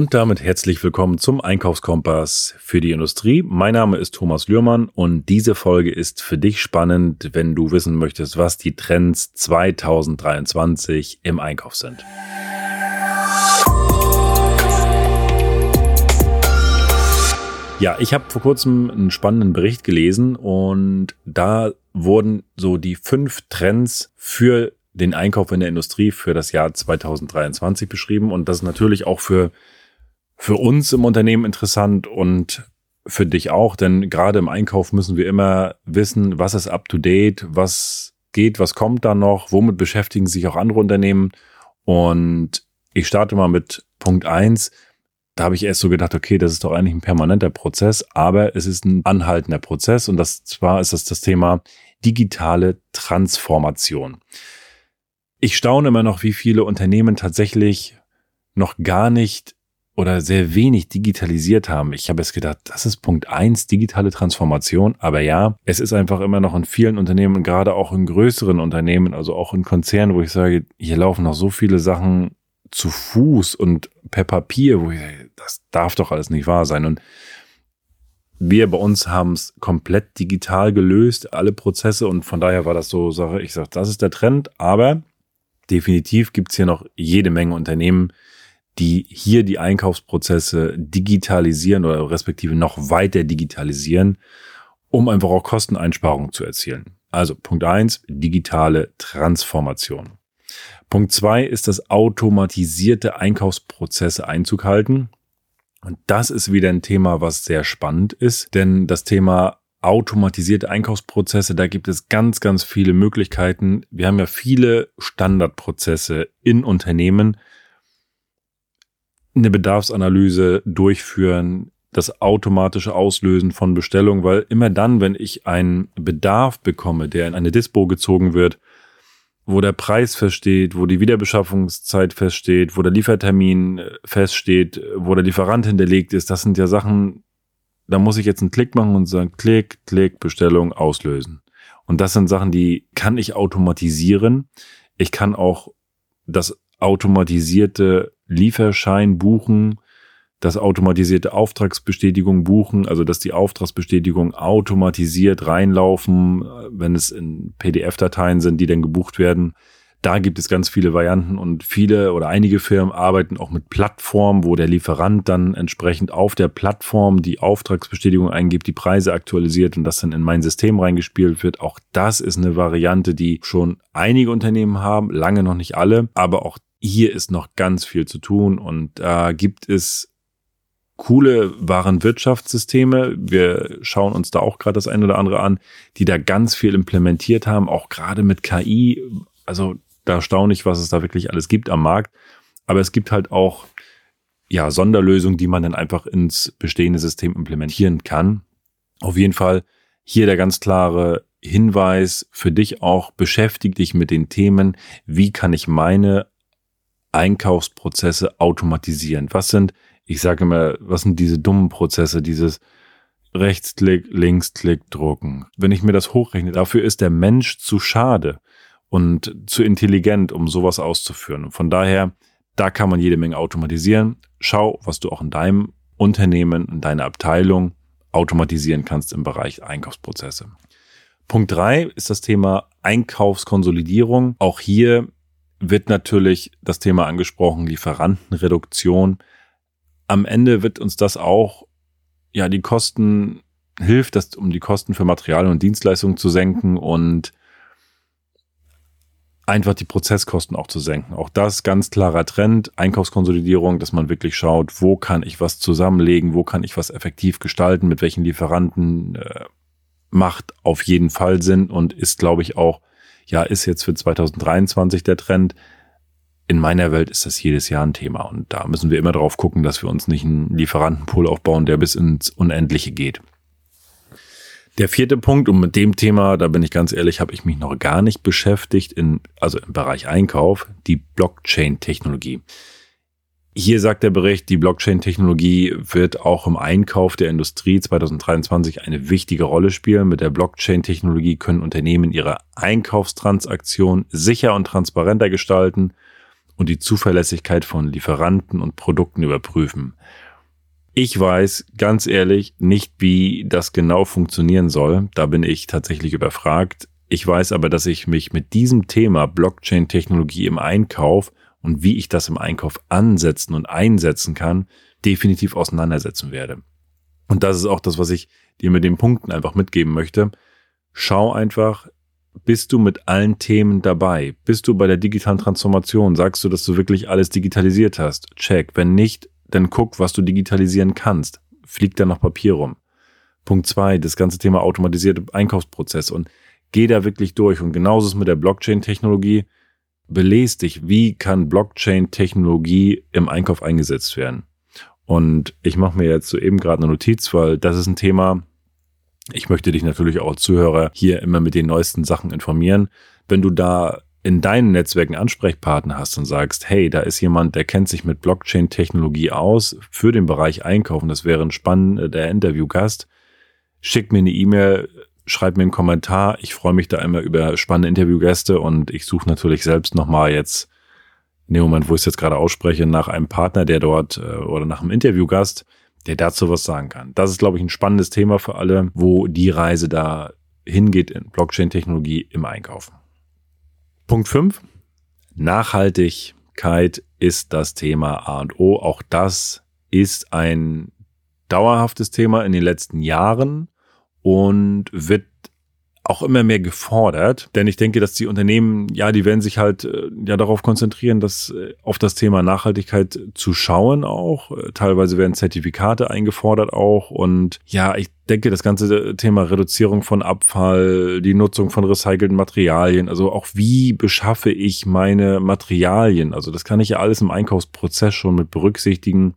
Und damit herzlich willkommen zum Einkaufskompass für die Industrie. Mein Name ist Thomas Lührmann und diese Folge ist für dich spannend, wenn du wissen möchtest, was die Trends 2023 im Einkauf sind. Ja, ich habe vor kurzem einen spannenden Bericht gelesen und da wurden so die 5 Trends für den Einkauf in der Industrie für das Jahr 2023 beschrieben. Und das ist natürlich auch für uns im Unternehmen interessant und für dich auch, denn gerade im Einkauf müssen wir immer wissen, was ist up to date, was geht, was kommt da noch, womit beschäftigen sich auch andere Unternehmen. Und ich starte mal mit Punkt 1. Da habe ich erst so gedacht, okay, das ist doch eigentlich ein permanenter Prozess, aber es ist ein anhaltender Prozess und zwar ist das Thema digitale Transformation. Ich staune immer noch, wie viele Unternehmen tatsächlich noch gar nicht oder sehr wenig digitalisiert haben. Ich habe jetzt gedacht, das ist Punkt 1, digitale Transformation. Aber ja, es ist einfach immer noch in vielen Unternehmen, gerade auch in größeren Unternehmen, also auch in Konzernen, wo ich sage, hier laufen noch so viele Sachen zu Fuß und per Papier, wo ich sage, das darf doch alles nicht wahr sein. Und wir bei uns haben es komplett digital gelöst, alle Prozesse. Und von daher war das so Sache, ich sage, das ist der Trend. Aber definitiv gibt es hier noch jede Menge Unternehmen, die hier die Einkaufsprozesse digitalisieren oder respektive noch weiter digitalisieren, um einfach auch Kosteneinsparungen zu erzielen. Also Punkt 1, digitale Transformation. Punkt 2 ist das automatisierte Einkaufsprozesse Einzug halten. Und das ist wieder ein Thema, was sehr spannend ist, denn das Thema automatisierte Einkaufsprozesse, da gibt es ganz, ganz viele Möglichkeiten. Wir haben ja viele Standardprozesse in Unternehmen. Eine Bedarfsanalyse durchführen, das automatische Auslösen von Bestellungen, weil immer dann, wenn ich einen Bedarf bekomme, der in eine Dispo gezogen wird, wo der Preis feststeht, wo die Wiederbeschaffungszeit feststeht, wo der Liefertermin feststeht, wo der Lieferant hinterlegt ist, das sind ja Sachen, da muss ich jetzt einen Klick machen und sagen, Klick, Klick, Bestellung, auslösen. Und das sind Sachen, die kann ich automatisieren. Ich kann auch das automatisierte Lieferschein buchen, das automatisierte Auftragsbestätigung buchen, also dass die Auftragsbestätigung automatisiert reinlaufen, wenn es in PDF-Dateien sind, die dann gebucht werden. Da gibt es ganz viele Varianten und viele oder einige Firmen arbeiten auch mit Plattformen, wo der Lieferant dann entsprechend auf der Plattform die Auftragsbestätigung eingibt, die Preise aktualisiert und das dann in mein System reingespielt wird. Auch das ist eine Variante, die schon einige Unternehmen haben, lange noch nicht alle, aber auch hier ist noch ganz viel zu tun und da gibt es coole Warenwirtschaftssysteme. Wir schauen uns da auch gerade das ein oder andere an, die da ganz viel implementiert haben, auch gerade mit KI. Also da staune ich, was es da wirklich alles gibt am Markt. Aber es gibt halt auch ja Sonderlösungen, die man dann einfach ins bestehende System implementieren kann. Auf jeden Fall hier der ganz klare Hinweis für dich auch, beschäftige dich mit den Themen, wie kann ich meine Einkaufsprozesse automatisieren? Was sind diese dummen Prozesse, dieses Rechtsklick, Linksklick, Drucken? Wenn ich mir das hochrechne, dafür ist der Mensch zu schade und zu intelligent, um sowas auszuführen. Und von daher, da kann man jede Menge automatisieren. Schau, was du auch in deinem Unternehmen, in deiner Abteilung automatisieren kannst im Bereich Einkaufsprozesse. Punkt 3 ist das Thema Einkaufskonsolidierung. Auch hier wird natürlich das Thema angesprochen, Lieferantenreduktion. Am Ende wird uns das auch, ja, die Kosten hilft, das, um die Kosten für Materialien und Dienstleistungen zu senken und einfach die Prozesskosten auch zu senken. Auch das ganz klarer Trend, Einkaufskonsolidierung, dass man wirklich schaut, wo kann ich was zusammenlegen, wo kann ich was effektiv gestalten, mit welchen Lieferanten, macht auf jeden Fall Sinn und ist, glaube ich, auch, ja, ist jetzt für 2023 der Trend. In meiner Welt ist das jedes Jahr ein Thema und da müssen wir immer drauf gucken, dass wir uns nicht einen Lieferantenpool aufbauen, der bis ins Unendliche geht. Der 4. Punkt, und mit dem Thema, da bin ich ganz ehrlich, habe ich mich noch gar nicht beschäftigt, also im Bereich Einkauf, die Blockchain-Technologie. Hier sagt der Bericht, die Blockchain-Technologie wird auch im Einkauf der Industrie 2023 eine wichtige Rolle spielen. Mit der Blockchain-Technologie können Unternehmen ihre Einkaufstransaktion sicher und transparenter gestalten und die Zuverlässigkeit von Lieferanten und Produkten überprüfen. Ich weiß, ganz ehrlich, nicht, wie das genau funktionieren soll. Da bin ich tatsächlich überfragt. Ich weiß aber, dass ich mich mit diesem Thema Blockchain-Technologie im Einkauf und wie ich das im Einkauf ansetzen und einsetzen kann, definitiv auseinandersetzen werde. Und das ist auch das, was ich dir mit den Punkten einfach mitgeben möchte. Schau einfach, bist du mit allen Themen dabei? Bist du bei der digitalen Transformation? Sagst du, dass du wirklich alles digitalisiert hast? Check. Wenn nicht, dann guck, was du digitalisieren kannst. Fliegt da noch Papier rum? Punkt 2, das ganze Thema automatisierte Einkaufsprozesse. Und geh da wirklich durch. Und genauso ist mit der Blockchain-Technologie. Belese dich, wie kann Blockchain-Technologie im Einkauf eingesetzt werden? Und ich mache mir jetzt soeben gerade eine Notiz, weil das ist ein Thema, ich möchte dich natürlich auch als Zuhörer hier immer mit den neuesten Sachen informieren. Wenn du da in deinen Netzwerken Ansprechpartner hast und sagst, hey, da ist jemand, der kennt sich mit Blockchain-Technologie aus für den Bereich Einkaufen, das wäre ein spannender Interviewgast, schick mir eine E-Mail, schreib mir einen Kommentar. Ich freue mich da immer über spannende Interviewgäste und ich suche natürlich selbst nochmal jetzt, in dem Moment, wo ich es jetzt gerade ausspreche, nach einem Partner, der dort oder nach einem Interviewgast, der dazu was sagen kann. Das ist, glaube ich, ein spannendes Thema für alle, wo die Reise da hingeht in Blockchain-Technologie im Einkaufen. Punkt 5. Nachhaltigkeit ist das Thema A und O. Auch das ist ein dauerhaftes Thema in den letzten Jahren und wird auch immer mehr gefordert, denn ich denke, dass die Unternehmen, ja, die werden sich halt ja darauf konzentrieren, dass auf das Thema Nachhaltigkeit zu schauen auch. Teilweise werden Zertifikate eingefordert auch und ja, ich denke, das ganze Thema Reduzierung von Abfall, die Nutzung von recycelten Materialien, also auch wie beschaffe ich meine Materialien? Also das kann ich ja alles im Einkaufsprozess schon mit berücksichtigen,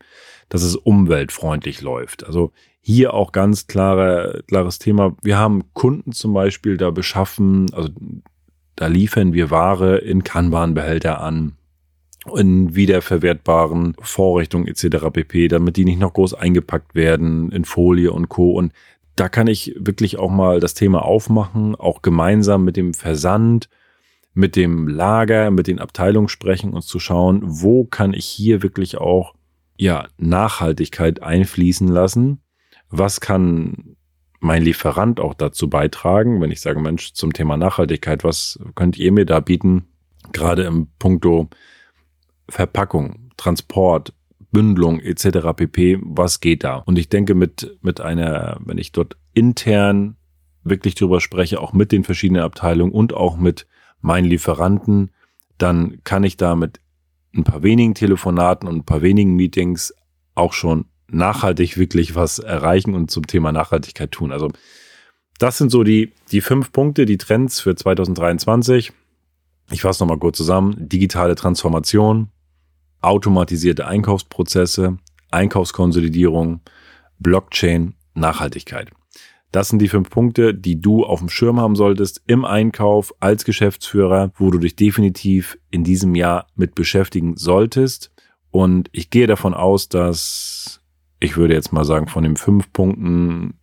dass es umweltfreundlich läuft. Also hier auch ganz klares Thema. Wir haben Kunden zum Beispiel, da beschaffen, also da liefern wir Ware in Kanban-Behälter an, in wiederverwertbaren Vorrichtungen etc. pp., damit die nicht noch groß eingepackt werden in Folie und Co. Und da kann ich wirklich auch mal das Thema aufmachen, auch gemeinsam mit dem Versand, mit dem Lager, mit den Abteilungen sprechen und zu schauen, wo kann ich hier wirklich auch ja Nachhaltigkeit einfließen lassen. Was kann mein Lieferant auch dazu beitragen, wenn ich sage, Mensch, zum Thema Nachhaltigkeit, was könnt ihr mir da bieten? Gerade im Punkto Verpackung, Transport, Bündelung etc. pp. Was geht da? Und ich denke mit einer, wenn ich dort intern wirklich drüber spreche, auch mit den verschiedenen Abteilungen und auch mit meinen Lieferanten, dann kann ich da mit ein paar wenigen Telefonaten und ein paar wenigen Meetings auch schon nachhaltig wirklich was erreichen und zum Thema Nachhaltigkeit tun. Also das sind so die 5 Punkte, die Trends für 2023. Ich fasse nochmal kurz zusammen. Digitale Transformation, automatisierte Einkaufsprozesse, Einkaufskonsolidierung, Blockchain, Nachhaltigkeit. Das sind die 5 Punkte, die du auf dem Schirm haben solltest im Einkauf als Geschäftsführer, wo du dich definitiv in diesem Jahr mit beschäftigen solltest. Und ich gehe davon aus, dass ich würde jetzt mal sagen, von den 5 Punkten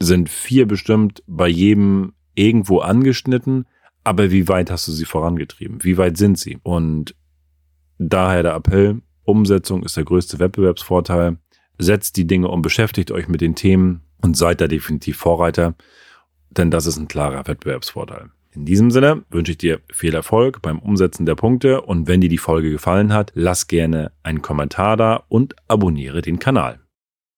sind 4 bestimmt bei jedem irgendwo angeschnitten. Aber wie weit hast du sie vorangetrieben? Wie weit sind sie? Und daher der Appell, Umsetzung ist der größte Wettbewerbsvorteil. Setzt die Dinge um, beschäftigt euch mit den Themen und seid da definitiv Vorreiter. Denn das ist ein klarer Wettbewerbsvorteil. In diesem Sinne wünsche ich dir viel Erfolg beim Umsetzen der Punkte und wenn dir die Folge gefallen hat, lass gerne einen Kommentar da und abonniere den Kanal.